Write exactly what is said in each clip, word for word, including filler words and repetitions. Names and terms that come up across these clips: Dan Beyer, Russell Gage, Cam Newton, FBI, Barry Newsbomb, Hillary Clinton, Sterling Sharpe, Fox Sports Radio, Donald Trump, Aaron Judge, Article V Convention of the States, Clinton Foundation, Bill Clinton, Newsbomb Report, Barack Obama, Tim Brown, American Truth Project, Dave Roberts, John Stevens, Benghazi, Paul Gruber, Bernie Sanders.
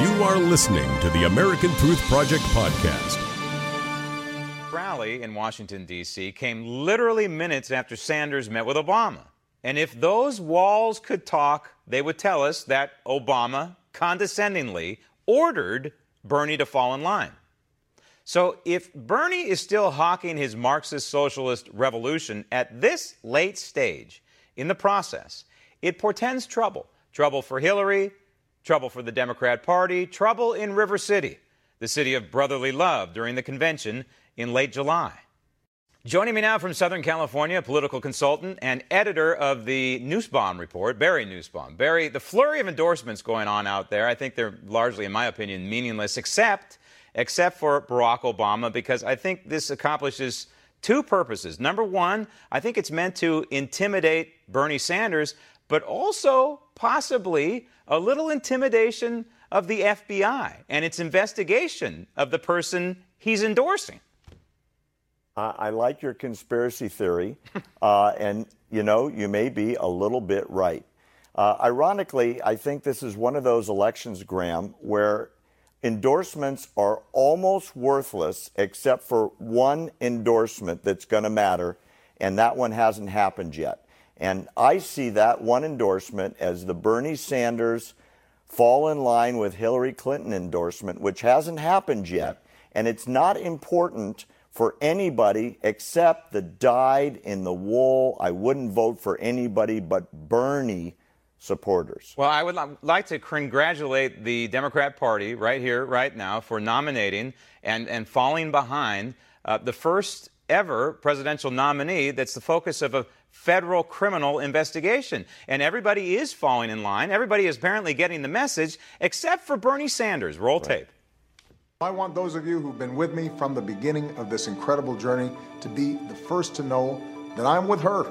You are listening to the American Truth Project podcast. Rally in Washington, D C came literally minutes after Sanders met with Obama. And if those walls could talk, they would tell us that Obama condescendingly ordered Bernie to fall in line. So if Bernie is still hawking his Marxist-Socialist revolution at this late stage in the process, it portends trouble. Trouble for Hillary, trouble for the Democrat Party, trouble in River City, the city of brotherly love, during the convention in late July. Joining me now from Southern California, political consultant and editor of the Newsbomb Report, Barry Newsbomb. Barry, the flurry of endorsements going on out there, I think they're largely, in my opinion, meaningless, except, except for Barack Obama, because I think this accomplishes two purposes. Number one, I think it's meant to intimidate Bernie Sanders, but also possibly a little intimidation of the F B I and its investigation of the person he's endorsing. Uh, I like your conspiracy theory, uh, and, you know, you may be a little bit right. Uh, ironically, I think this is one of those elections, Graham, where endorsements are almost worthless except for one endorsement that's going to matter, and that one hasn't happened yet. And I see that one endorsement as the Bernie Sanders fall in line with Hillary Clinton endorsement, which hasn't happened yet. And it's not important for anybody except the dyed in the wool, I wouldn't vote for anybody but Bernie supporters. Well, I would li- like to congratulate the Democrat Party right here, right now, for nominating and, and falling behind uh, the first ever presidential nominee that's the focus of a federal criminal investigation. And everybody is falling in line. Everybody is apparently getting the message, except for Bernie Sanders. Roll right. tape. I want those of you who've been with me from the beginning of this incredible journey to be the first to know that I'm with her.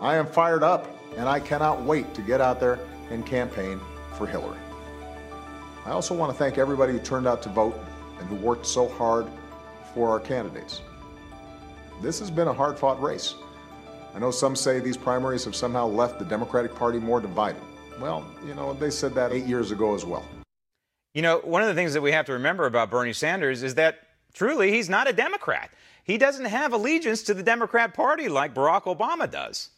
I am fired up, and I cannot wait to get out there and campaign for Hillary. I also want to thank everybody who turned out to vote and who worked so hard for our candidates. This has been a hard-fought race. I know some say these primaries have somehow left the Democratic Party more divided. Well, you know, they said that eight years ago as well. You know, one of the things that we have to remember about Bernie Sanders is that, truly, he's not a Democrat. He doesn't have allegiance to the Democrat Party like Barack Obama does.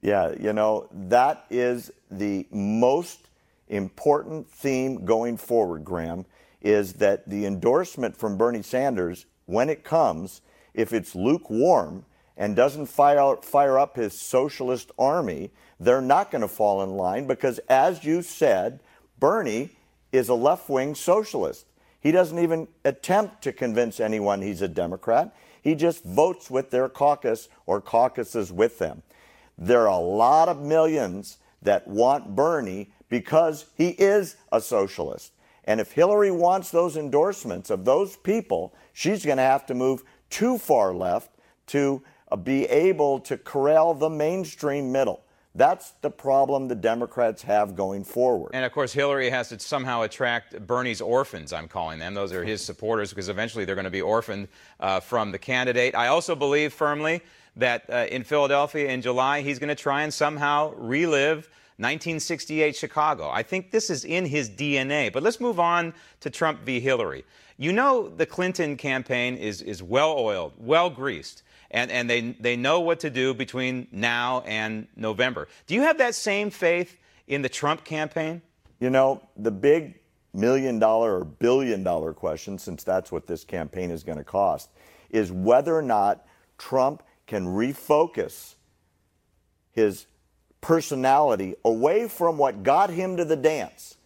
Yeah, you know, that is the most important theme going forward, Graham, is that the endorsement from Bernie Sanders, when it comes, if it's lukewarm and doesn't fire, fire up his socialist army, they're not going to fall in line because, as you said, Bernie is a left-wing socialist. He doesn't even attempt to convince anyone he's a Democrat. He just votes with their caucus or caucuses with them. There are a lot of millions that want Bernie because he is a socialist. And if Hillary wants those endorsements of those people, she's going to have to move too far left to be able to corral the mainstream middle. That's the problem the Democrats have going forward. And, of course, Hillary has to somehow attract Bernie's orphans, I'm calling them. Those are his supporters because eventually they're going to be orphaned uh, from the candidate. I also believe firmly that uh, in Philadelphia in July, he's going to try and somehow relive nineteen sixty-eight Chicago. I think this is in his D N A. But let's move on to Trump v. Hillary. You know the Clinton campaign is, is well-oiled, well-greased. And, and they they know what to do between now and November. Do you have that same faith in the Trump campaign? You know, the big million-dollar or billion-dollar question, since that's what this campaign is going to cost, is whether or not Trump can refocus his personality away from what got him to the dance.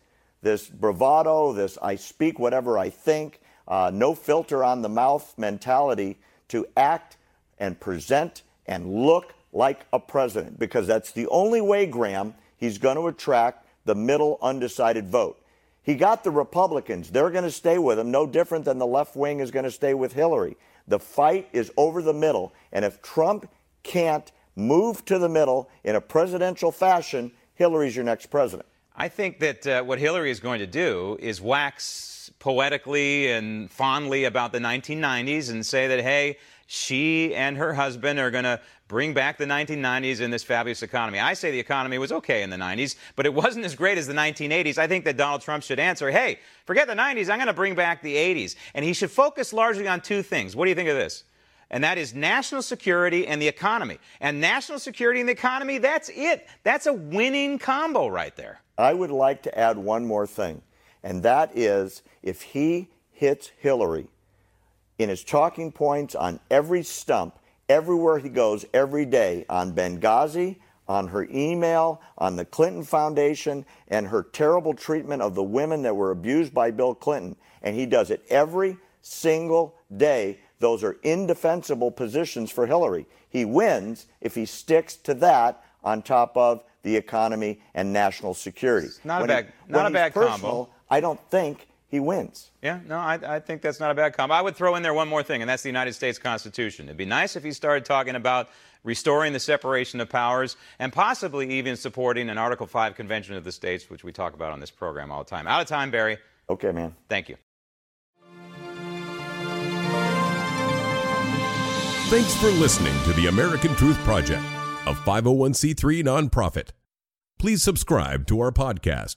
This bravado, this I speak whatever I think, uh, no filter on the mouth mentality to act and present and look like a president, because that's the only way, Graham, he's going to attract the middle undecided vote. He got the Republicans. They're going to stay with him, no different than the left wing is going to stay with Hillary. The fight is over the middle, and if Trump can't move to the middle in a presidential fashion, Hillary's your next president. I think that uh, what Hillary is going to do is wax poetically and fondly about the nineteen nineties and say that, hey, she and her husband are going to bring back the nineteen nineties in this fabulous economy. I say the economy was okay in the nineties, but it wasn't as great as the nineteen eighties. I think that Donald Trump should answer, hey, forget the nineties, I'm going to bring back the eighties. And he should focus largely on two things. What do you think of this? And that is national security and the economy. And national security and the economy, that's it. That's a winning combo right there. I would like to add one more thing, and that is if he hits Hillary in his talking points on every stump, everywhere he goes every day, on Benghazi, on her email, on the Clinton Foundation, and her terrible treatment of the women that were abused by Bill Clinton, and he does it every single day, those are indefensible positions for Hillary. He wins if he sticks to that on top of the economy and national security. It's not when a bad, he, not a bad personal, combo. I don't think he wins. Yeah, no, I, I think that's not a bad combo. I would throw in there one more thing, and that's the United States Constitution. It'd be nice if he started talking about restoring the separation of powers, and possibly even supporting an Article V Convention of the States, which we talk about on this program all the time. Out of time, Barry. Okay, man. Thank you. Thanks for listening to the American Truth Project, a five oh one c three nonprofit. Please subscribe to our podcast